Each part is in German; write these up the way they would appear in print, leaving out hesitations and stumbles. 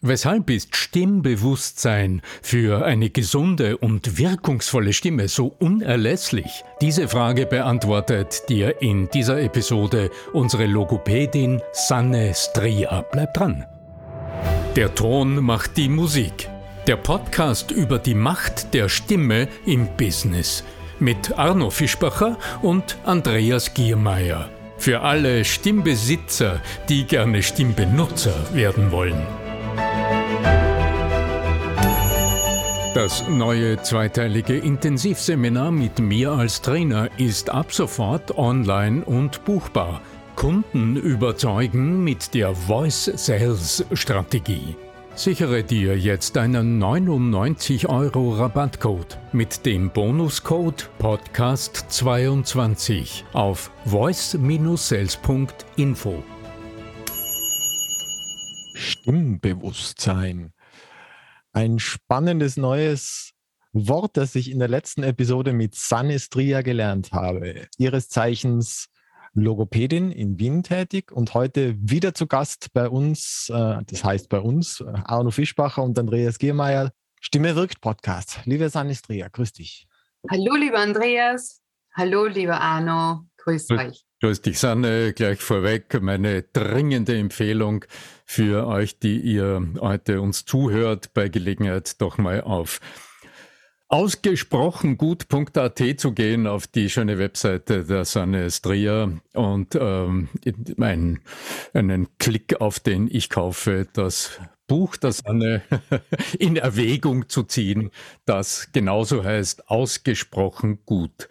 Weshalb ist Stimmbewusstsein für eine gesunde und wirkungsvolle Stimme so unerlässlich? Diese Frage beantwortet dir in dieser Episode unsere Logopädin Sanne Stria. Bleib dran! Der Ton macht die Musik. Der Podcast über die Macht der Stimme im Business. Mit Arno Fischbacher und Andreas Giermeier. Für alle Stimmbesitzer, die gerne Stimmbenutzer werden wollen. Das neue zweiteilige Intensivseminar mit mir als Trainer ist ab sofort online und buchbar. Kunden überzeugen mit der Voice-Sales-Strategie. Sichere dir jetzt einen 99 € Rabattcode mit dem Bonuscode Podcast22 auf voice-sales.info. Stimmbewusstsein. Ein spannendes neues Wort, das ich in der letzten Episode mit Sanne Stria gelernt habe. Ihres Zeichens Logopädin in Wien tätig und heute wieder zu Gast bei uns, Arno Fischbacher und Andreas Giermeier, Stimme wirkt Podcast. Liebe Sanne Stria, grüß dich. Hallo lieber Andreas, hallo lieber Arno, grüß euch. Grüß dich, Sanne. Gleich vorweg meine dringende Empfehlung für euch, die ihr heute uns zuhört, bei Gelegenheit doch mal auf ausgesprochengut.at zu gehen, auf die schöne Webseite der Sanne Stria und einen Klick auf den Ich kaufe das Buch der Sanne in Erwägung zu ziehen, das genauso heißt ausgesprochen gut.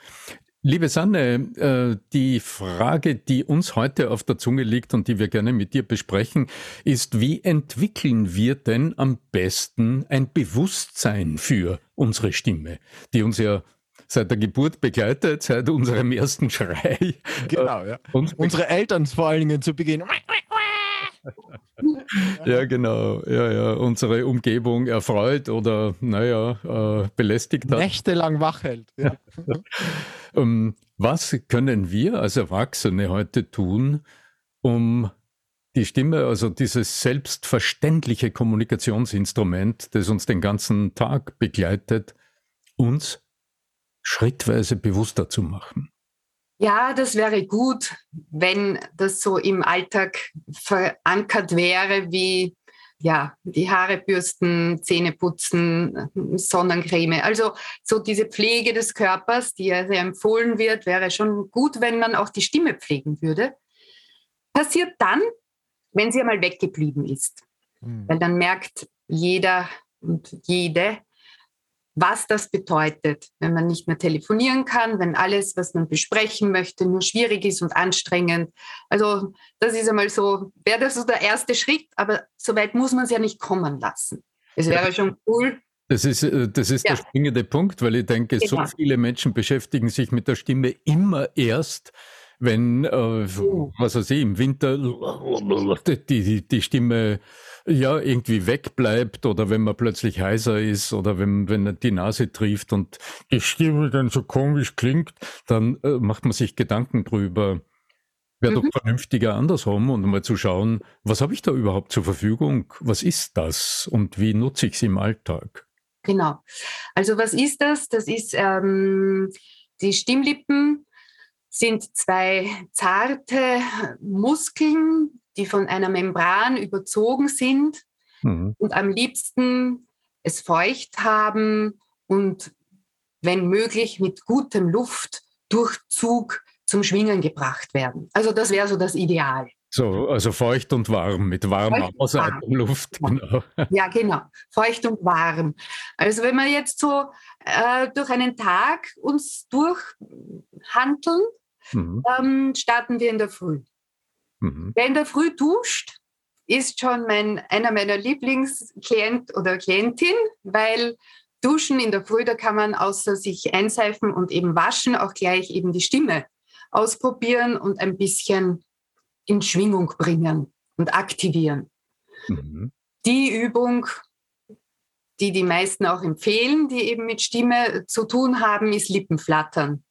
Liebe Sanne, die Frage, die uns heute auf der Zunge liegt und die wir gerne mit dir besprechen, ist, wie entwickeln wir denn am besten ein Bewusstsein für unsere Stimme, die uns ja seit der Geburt begleitet, seit unserem ersten Schrei. Genau, ja. Unsere Eltern vor allen Dingen zu Beginn. Ja, genau. Ja. Unsere Umgebung erfreut oder, belästigt hat. Nächtelang wach hält. Ja. Was können wir als Erwachsene heute tun, um die Stimme, also dieses selbstverständliche Kommunikationsinstrument, das uns den ganzen Tag begleitet, uns schrittweise bewusster zu machen? Ja, das wäre gut, wenn das so im Alltag verankert wäre wie die Haare bürsten, Zähne putzen, Sonnencreme. Also so diese Pflege des Körpers, die ja sehr empfohlen wird, wäre schon gut, wenn man auch die Stimme pflegen würde. Passiert dann, wenn sie einmal weggeblieben ist. Weil dann merkt jeder und jede, was das bedeutet, wenn man nicht mehr telefonieren kann, wenn alles, was man besprechen möchte, nur schwierig ist und anstrengend. Also das ist einmal so, wäre das so der erste Schritt, aber so weit muss man es ja nicht kommen lassen. Es wäre schon cool. Das ist der springende Punkt, weil ich denke, so viele Menschen beschäftigen sich mit der Stimme immer erst, wenn, was weiß ich, im Winter die Stimme irgendwie wegbleibt oder wenn man plötzlich heiser ist oder wenn die Nase trieft und die Stimme dann so komisch klingt, dann macht man sich Gedanken drüber. Wäre doch vernünftiger andersrum und mal zu schauen, was habe ich da überhaupt zur Verfügung? Was ist das und wie nutze ich es im Alltag? Genau. Also was ist das? Das ist die Stimmlippen sind zwei zarte Muskeln, die von einer Membran überzogen sind und am liebsten es feucht haben und wenn möglich mit gutem Luftdurchzug zum Schwingen gebracht werden. Also das wäre so das Ideal. So, also feucht und warm, mit warmer Außenluft. Genau. Ja, genau. Feucht und warm. Also wenn wir jetzt so durch einen Tag uns durchhandeln, starten wir in der Früh. Wer in der Früh duscht, ist schon einer meiner Lieblingsklient oder Klientin, weil Duschen in der Früh, da kann man außer sich einseifen und eben waschen, auch gleich eben die Stimme ausprobieren und ein bisschen in Schwingung bringen und aktivieren. Die Übung, die die meisten auch empfehlen, die eben mit Stimme zu tun haben, ist Lippenflattern.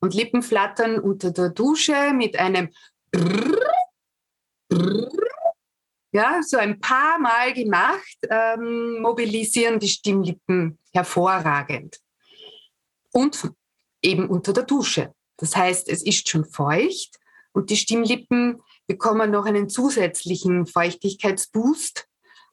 Und Lippenflattern unter der Dusche mit einem ja, so ein paar Mal gemacht, mobilisieren die Stimmlippen hervorragend. Und eben unter der Dusche. Das heißt, es ist schon feucht und die Stimmlippen bekommen noch einen zusätzlichen Feuchtigkeitsboost.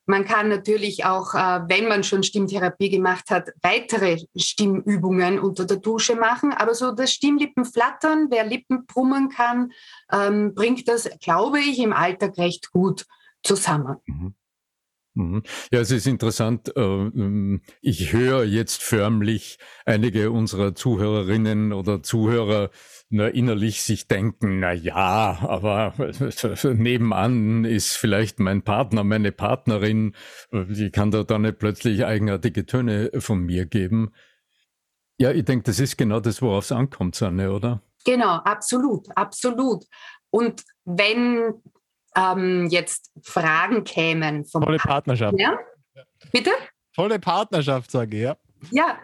Man kann natürlich auch, wenn man schon Stimmtherapie gemacht hat, weitere Stimmübungen unter der Dusche machen. Aber so das Stimmlippenflattern, wer Lippen brummen kann, bringt das, glaube ich, im Alltag recht gut zusammen. Mhm. Ja, es ist interessant. Ich höre jetzt förmlich einige unserer Zuhörerinnen oder Zuhörer innerlich sich denken, na ja, aber nebenan ist vielleicht mein Partner, meine Partnerin, die kann da dann nicht plötzlich eigenartige Töne von mir geben. Ja, ich denke, das ist genau das, worauf es ankommt, Sanne, oder? Genau, absolut, absolut. Und wenn jetzt Fragen kämen vom Tolle Partnerschaft. Partner. Bitte? Tolle Partnerschaft, sage ich, ja. Ja,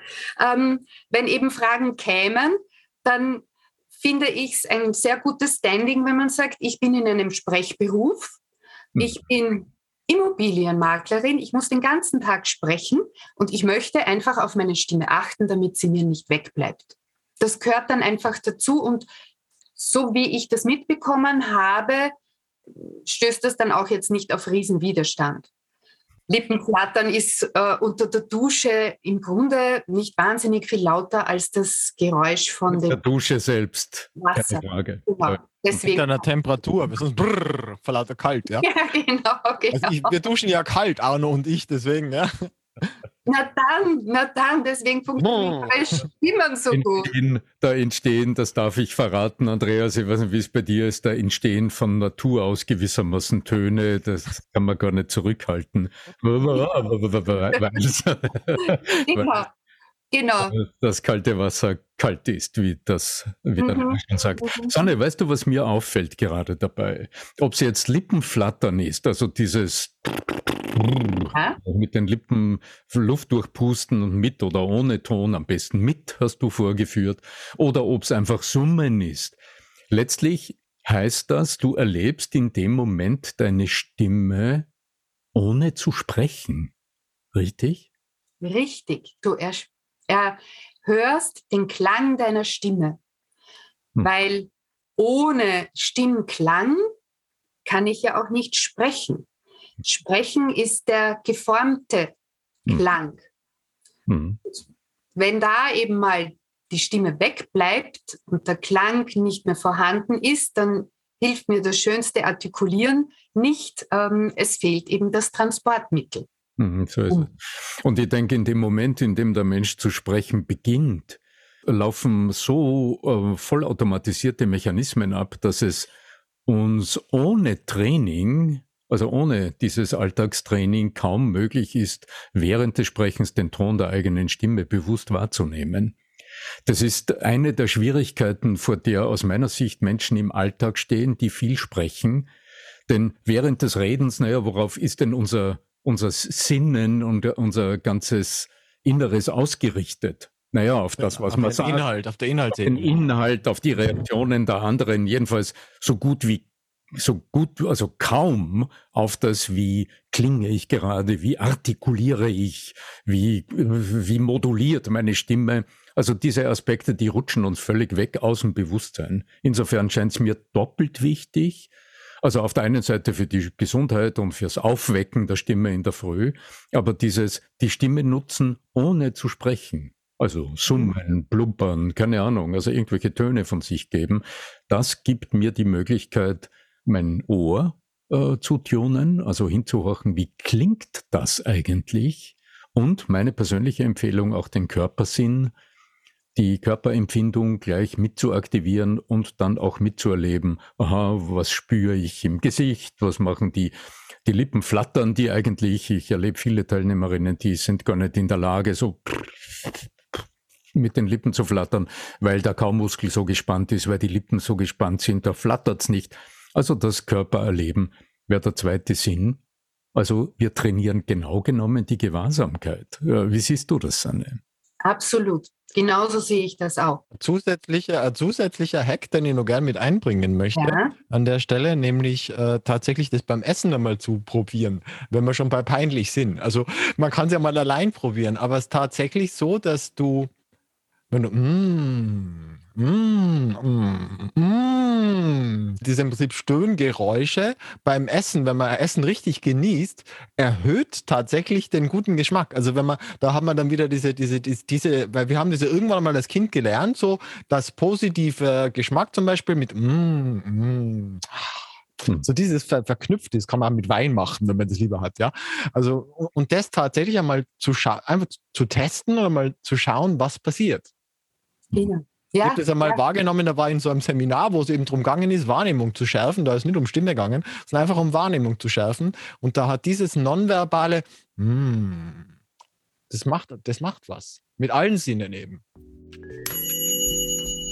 wenn eben Fragen kämen, dann finde ich es ein sehr gutes Standing, wenn man sagt, ich bin in einem Sprechberuf, ich bin Immobilienmaklerin, ich muss den ganzen Tag sprechen und ich möchte einfach auf meine Stimme achten, damit sie mir nicht wegbleibt. Das gehört dann einfach dazu und so wie ich das mitbekommen habe, stößt das dann auch jetzt nicht auf Riesenwiderstand. Lippenflattern ist unter der Dusche im Grunde nicht wahnsinnig viel lauter als das Geräusch von der Dusche selbst. Wasser. Keine Frage. Genau. Deswegen. Mit einer Temperatur, wir sind vor lauter kalt. Ja, genau. Also wir duschen ja kalt, Arno und ich, deswegen. Ja. Na dann, deswegen funktioniert das Stimmen so gut. Da entstehen, das darf ich verraten, Andreas, ich weiß nicht, wie es bei dir ist, da entstehen von Natur aus gewissermaßen Töne, das kann man gar nicht zurückhalten. Genau. Das kalte Wasser kalt ist, wie der Name schon sagt. Sanne, weißt du, was mir auffällt gerade dabei? Ob es jetzt Lippenflattern ist, also dieses mit den Lippen Luft durchpusten und mit oder ohne Ton, am besten mit, hast du vorgeführt, oder ob es einfach Summen ist. Letztlich heißt das, du erlebst in dem Moment deine Stimme ohne zu sprechen. Richtig? Richtig. Du hörst den Klang deiner Stimme, weil ohne Stimmklang kann ich ja auch nicht sprechen. Sprechen ist der geformte Klang. Mhm. Wenn da eben mal die Stimme wegbleibt und der Klang nicht mehr vorhanden ist, dann hilft mir das schönste Artikulieren nicht. Es fehlt eben das Transportmittel. So ist es. Und ich denke, in dem Moment, in dem der Mensch zu sprechen beginnt, laufen so vollautomatisierte Mechanismen ab, dass es uns ohne Training, also ohne dieses Alltagstraining, kaum möglich ist, während des Sprechens den Ton der eigenen Stimme bewusst wahrzunehmen. Das ist eine der Schwierigkeiten, vor der aus meiner Sicht Menschen im Alltag stehen, die viel sprechen. Denn während des Redens, worauf ist denn unser Sinnen und unser ganzes Inneres ausgerichtet? Auf das, was man sagt. Auf den Inhalt, auf die Reaktionen der anderen, jedenfalls also kaum auf das, wie klinge ich gerade, wie artikuliere ich, wie moduliert meine Stimme. Also diese Aspekte, die rutschen uns völlig weg aus dem Bewusstsein. Insofern scheint es mir doppelt wichtig, also auf der einen Seite für die Gesundheit und fürs Aufwecken der Stimme in der Früh, aber die Stimme nutzen, ohne zu sprechen. Also summen, blubbern, keine Ahnung, also irgendwelche Töne von sich geben. Das gibt mir die Möglichkeit, mein Ohr zu tunen, also hinzuhorchen, wie klingt das eigentlich? Und meine persönliche Empfehlung, auch den Körpersinn, die Körperempfindung gleich mitzuaktivieren und dann auch mitzuerleben. Aha, was spüre ich im Gesicht? Was machen die Lippen flattern, die eigentlich, ich erlebe viele Teilnehmerinnen, die sind gar nicht in der Lage, so mit den Lippen zu flattern, weil der Kaumuskel so gespannt ist, weil die Lippen so gespannt sind, da flattert's nicht. Also das Körpererleben wäre der zweite Sinn. Also wir trainieren genau genommen die Gewahrsamkeit. Wie siehst du das, Sanne? Absolut. Genauso sehe ich das auch. Zusätzlicher Hack, den ich noch gerne mit einbringen möchte an der Stelle, nämlich tatsächlich das beim Essen einmal zu probieren, wenn wir schon bei peinlich sind. Also man kann es ja mal allein probieren, aber es ist tatsächlich so, dass du, wenn du diese im Prinzip Stöhngeräusche beim Essen, wenn man Essen richtig genießt, erhöht tatsächlich den guten Geschmack. Also wenn man, da haben wir dann wieder diese, weil wir haben das irgendwann mal als Kind gelernt, so das positive Geschmack zum Beispiel mit so dieses verknüpft ist, kann man auch mit Wein machen, wenn man das lieber hat, ja. Also und das tatsächlich einmal einfach zu testen oder mal zu schauen, was passiert. Genau. Ja, ich habe das einmal wahrgenommen, da war in so einem Seminar, wo es eben darum gegangen ist, Wahrnehmung zu schärfen. Da ist es nicht um Stimme gegangen, sondern einfach um Wahrnehmung zu schärfen. Und da hat dieses nonverbale, das macht was. Mit allen Sinnen eben.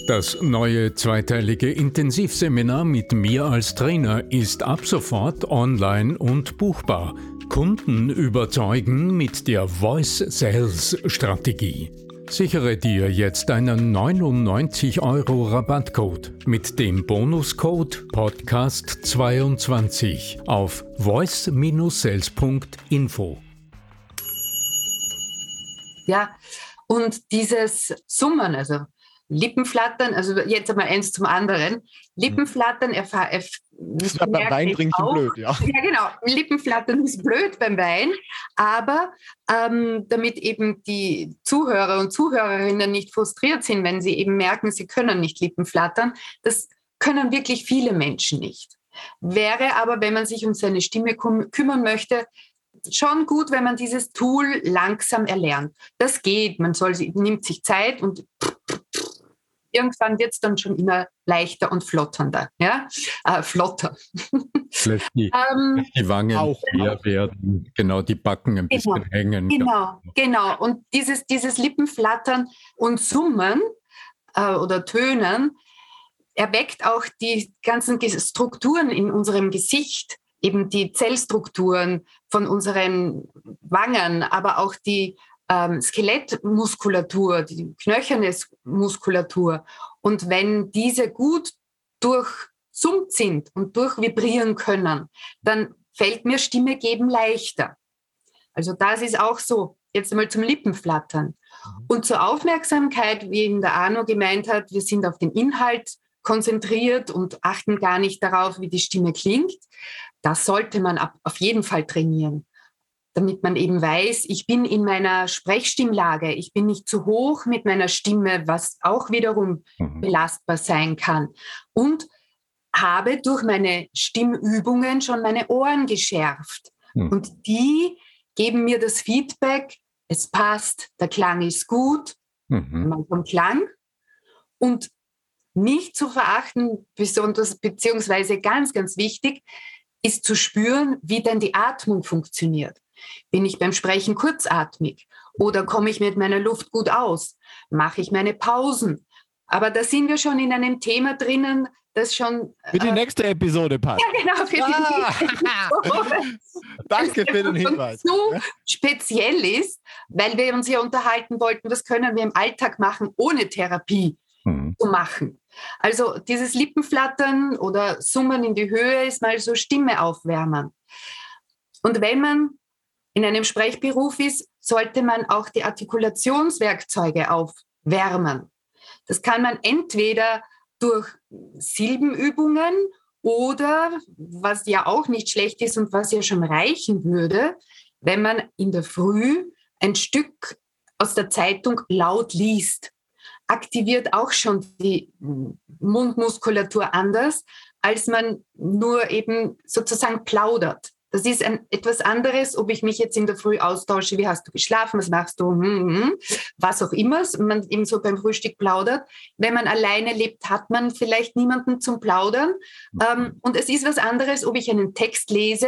Das neue zweiteilige Intensivseminar mit mir als Trainer ist ab sofort online und buchbar. Kunden überzeugen mit der Voice-Sales-Strategie. Sichere dir jetzt einen 99€ Rabattcode mit dem Bonuscode Podcast22 auf voice-sales.info. Ja, und dieses Summen, also Lippenflattern, also jetzt einmal eins zum anderen. Lippenflattern das war beim Wein trinken auch blöd, ja. Ja, genau. Lippenflattern ist blöd beim Wein, aber damit eben die Zuhörer und Zuhörerinnen nicht frustriert sind, wenn sie eben merken, sie können nicht Lippenflattern, das können wirklich viele Menschen nicht. Wäre aber, wenn man sich um seine Stimme kümmern möchte, schon gut, wenn man dieses Tool langsam erlernt. Das geht, nimmt sich Zeit und irgendwann wird es dann schon immer leichter und flotternder. Ja? Flotter. Lässt die Wangen auch leer werden, genau, die Backen ein bisschen hängen. Genau. Und dieses Lippenflattern und Summen oder Tönen erweckt auch die ganzen Strukturen in unserem Gesicht, eben die Zellstrukturen von unseren Wangen, aber auch die Skelettmuskulatur, die knöcherne Muskulatur. Und wenn diese gut durchsummt sind und durchvibrieren können, dann fällt mir Stimme geben leichter. Also das ist auch so, jetzt einmal zum Lippenflattern. Und zur Aufmerksamkeit, wie eben der Arno gemeint hat, wir sind auf den Inhalt konzentriert und achten gar nicht darauf, wie die Stimme klingt. Das sollte man auf jeden Fall trainieren, damit man eben weiß, ich bin in meiner Sprechstimmlage, ich bin nicht zu hoch mit meiner Stimme, was auch wiederum belastbar sein kann. Und habe durch meine Stimmübungen schon meine Ohren geschärft. Und die geben mir das Feedback, es passt, der Klang ist gut, man kommt Klang. Und nicht zu verachten, besonders beziehungsweise ganz, ganz wichtig, ist zu spüren, wie denn die Atmung funktioniert. Bin ich beim Sprechen kurzatmig? Oder komme ich mit meiner Luft gut aus? Mache ich meine Pausen? Aber da sind wir schon in einem Thema drinnen, das schon... Für die nächste Episode passt. Ja, genau, für die nächste Episode. Danke für den Hinweis. So speziell ist, weil wir uns hier unterhalten wollten, was können wir im Alltag machen, ohne Therapie zu machen. Also dieses Lippenflattern oder Summen in die Höhe ist mal so Stimme aufwärmen. Und wenn man in einem Sprechberuf ist, sollte man auch die Artikulationswerkzeuge aufwärmen. Das kann man entweder durch Silbenübungen oder, was ja auch nicht schlecht ist und was ja schon reichen würde, wenn man in der Früh ein Stück aus der Zeitung laut liest. Aktiviert auch schon die Mundmuskulatur anders, als man nur eben sozusagen plaudert. Das ist etwas anderes, ob ich mich jetzt in der Früh austausche, wie hast du geschlafen, was machst du, was auch immer, man eben so beim Frühstück plaudert. Wenn man alleine lebt, hat man vielleicht niemanden zum Plaudern. Und es ist was anderes, ob ich einen Text lese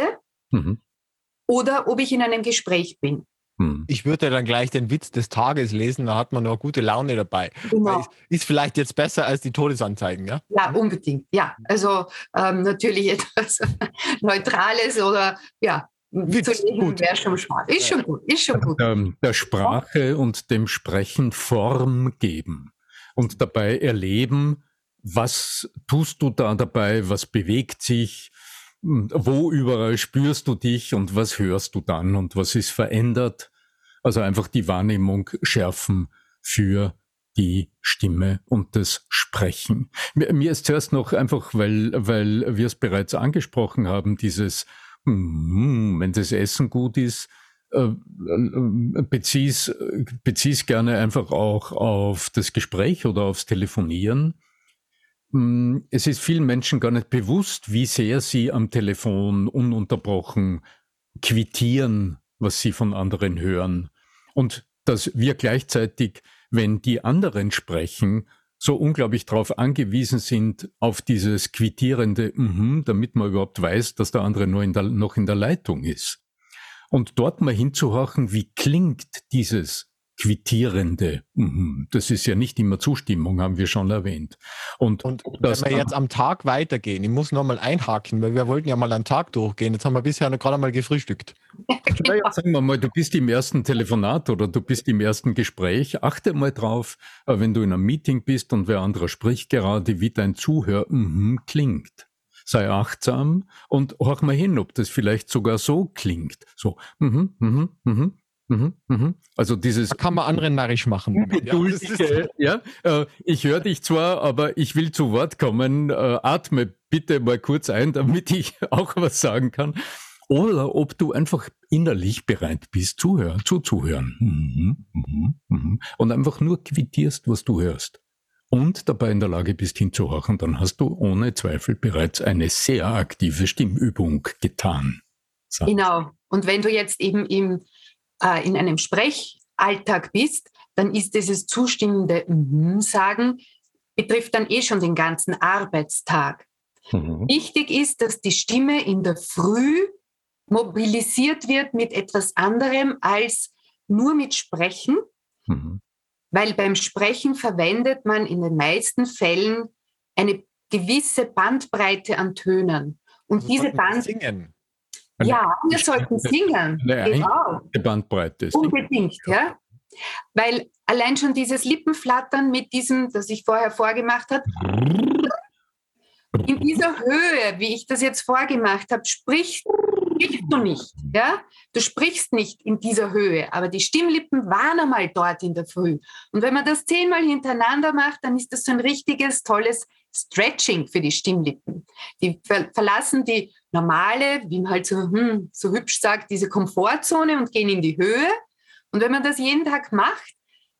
oder ob ich in einem Gespräch bin. Ich würde dann gleich den Witz des Tages lesen, da hat man noch gute Laune dabei. Genau. Ist vielleicht jetzt besser als die Todesanzeigen, ja? Ja, unbedingt. Ja, also natürlich etwas Neutrales oder ja, Gut. Schon smart. Ist schon gut, ist schon gut. Der Sprache und dem Sprechen Form geben und dabei erleben, was tust du da dabei, was bewegt sich, wo überall spürst du dich und was hörst du dann und was ist verändert. Also einfach die Wahrnehmung schärfen für die Stimme und das Sprechen. Mir ist zuerst noch einfach, weil wir es bereits angesprochen haben, dieses, wenn das Essen gut ist, bezieh's gerne einfach auch auf das Gespräch oder aufs Telefonieren. Es ist vielen Menschen gar nicht bewusst, wie sehr sie am Telefon ununterbrochen quittieren, was sie von anderen hören. Und dass wir gleichzeitig, wenn die anderen sprechen, so unglaublich darauf angewiesen sind, auf dieses quittierende damit man überhaupt weiß, dass der andere nur noch in der Leitung ist. Und dort mal hinzuhorchen, wie klingt dieses quittierende. Das ist ja nicht immer Zustimmung, haben wir schon erwähnt. Und wenn wir jetzt am Tag weitergehen, ich muss nochmal einhaken, weil wir wollten ja mal einen Tag durchgehen, jetzt haben wir bisher noch gerade einmal gefrühstückt. Ja, sagen wir mal, du bist im ersten Telefonat oder du bist im ersten Gespräch, achte mal drauf, wenn du in einem Meeting bist und wer anderer spricht gerade, wie dein Zuhör klingt. Sei achtsam und horch mal hin, ob das vielleicht sogar so klingt. So, Also dieses. Da kann man anderen narrisch machen. Ich höre dich zwar, aber ich will zu Wort kommen. Atme bitte mal kurz ein, damit ich auch was sagen kann. Oder ob du einfach innerlich bereit bist, zuzuhören. Und einfach nur quittierst, was du hörst. Und dabei in der Lage bist, hinzuhorchen. Dann hast du ohne Zweifel bereits eine sehr aktive Stimmübung getan. Genau. Und wenn du jetzt eben in einem Sprechalltag bist, dann ist dieses zustimmende Sagen, betrifft dann eh schon den ganzen Arbeitstag. Wichtig ist, dass die Stimme in der Früh mobilisiert wird mit etwas anderem als nur mit Sprechen, weil beim Sprechen verwendet man in den meisten Fällen eine gewisse Bandbreite an Tönen. Und also diese Bandbreite... Ja, wir sollten singen. Genau. Die Bandbreite ist. Unbedingt, ja. Weil allein schon dieses Lippenflattern mit diesem, das ich vorher vorgemacht habe, in dieser Höhe, wie ich das jetzt vorgemacht habe, sprichst du nicht. Ja? Du sprichst nicht in dieser Höhe, aber die Stimmlippen waren einmal dort in der Früh. Und wenn man das 10-mal hintereinander macht, dann ist das so ein richtiges, tolles Stretching für die Stimmlippen. Die verlassen die normale, wie man halt so hübsch sagt, diese Komfortzone und gehen in die Höhe. Und wenn man das jeden Tag macht,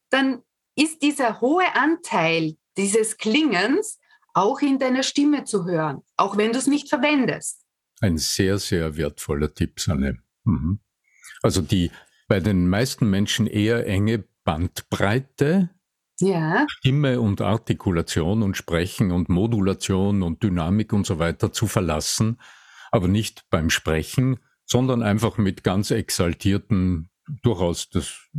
dann ist dieser hohe Anteil dieses Klingens auch in deiner Stimme zu hören, auch wenn du es nicht verwendest. Ein sehr, sehr wertvoller Tipp, Sanne. Also die bei den meisten Menschen eher enge Bandbreite, ja. Stimme und Artikulation und Sprechen und Modulation und Dynamik und so weiter zu verlassen, aber nicht beim Sprechen, sondern einfach mit ganz exaltierten, durchaus,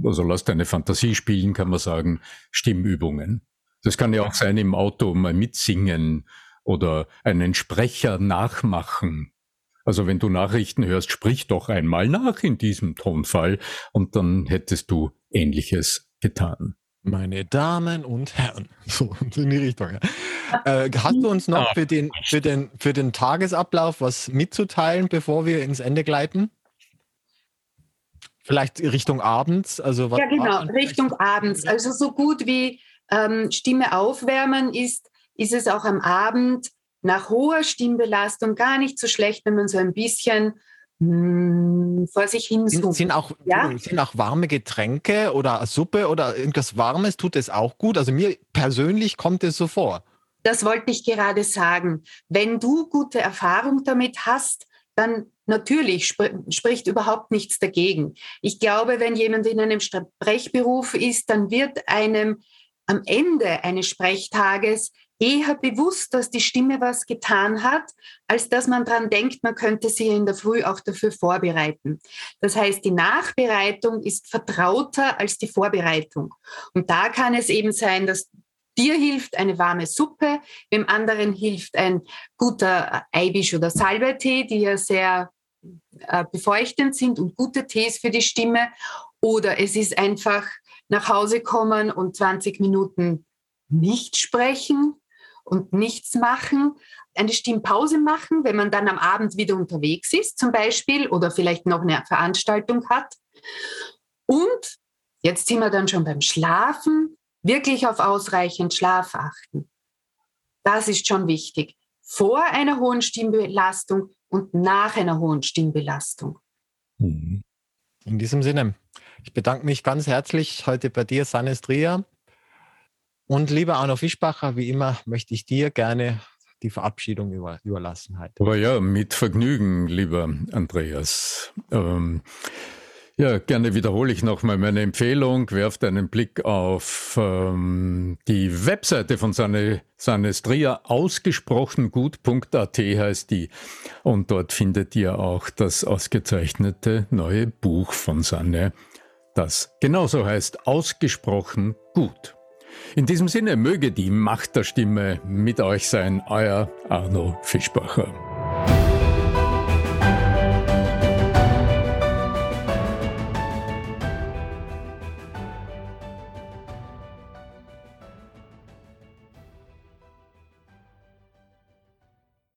also lass deine Fantasie spielen, kann man sagen, Stimmübungen. Das kann ja auch sein, im Auto mal mitsingen oder einen Sprecher nachmachen. Also wenn du Nachrichten hörst, sprich doch einmal nach in diesem Tonfall und dann hättest du Ähnliches getan. Meine Damen und Herren, so in die Richtung. Hast du uns noch für den Tagesablauf was mitzuteilen, bevor wir ins Ende gleiten? Vielleicht Richtung abends? Also was Richtung abends. Also so gut wie Stimme aufwärmen ist es auch am Abend nach hoher Stimmbelastung gar nicht so schlecht, wenn man so ein bisschen vor sich hin suchen. Sind auch warme Getränke oder Suppe oder irgendwas Warmes, tut es auch gut? Also mir persönlich kommt es so vor. Das wollte ich gerade sagen. Wenn du gute Erfahrung damit hast, dann natürlich spricht überhaupt nichts dagegen. Ich glaube, wenn jemand in einem Sprechberuf ist, dann wird einem am Ende eines Sprechtages eher bewusst, dass die Stimme was getan hat, als dass man daran denkt, man könnte sie in der Früh auch dafür vorbereiten. Das heißt, die Nachbereitung ist vertrauter als die Vorbereitung. Und da kann es eben sein, dass dir hilft eine warme Suppe, dem anderen hilft ein guter Eibisch- oder Salbeitee, die ja sehr befeuchtend sind und gute Tees für die Stimme, oder es ist einfach nach Hause kommen und 20 Minuten nicht sprechen und nichts machen, eine Stimmpause machen, wenn man dann am Abend wieder unterwegs ist zum Beispiel oder vielleicht noch eine Veranstaltung hat. Und jetzt sind wir dann schon beim Schlafen, wirklich auf ausreichend Schlaf achten. Das ist schon wichtig. Vor einer hohen Stimmbelastung und nach einer hohen Stimmbelastung. In diesem Sinne, ich bedanke mich ganz herzlich heute bei dir, Sanne Stria. Und lieber Arno Fischbacher, wie immer möchte ich dir gerne die Verabschiedung überlassen heute. Aber ja, mit Vergnügen, lieber Andreas. Ja, gerne wiederhole ich nochmal meine Empfehlung. Werft einen Blick auf die Webseite von Sanne Stria, ausgesprochengut.at heißt die. Und dort findet ihr auch das ausgezeichnete neue Buch von Sanne, das genauso heißt, ausgesprochen gut. In diesem Sinne, möge die Macht der Stimme mit euch sein, euer Arno Fischbacher.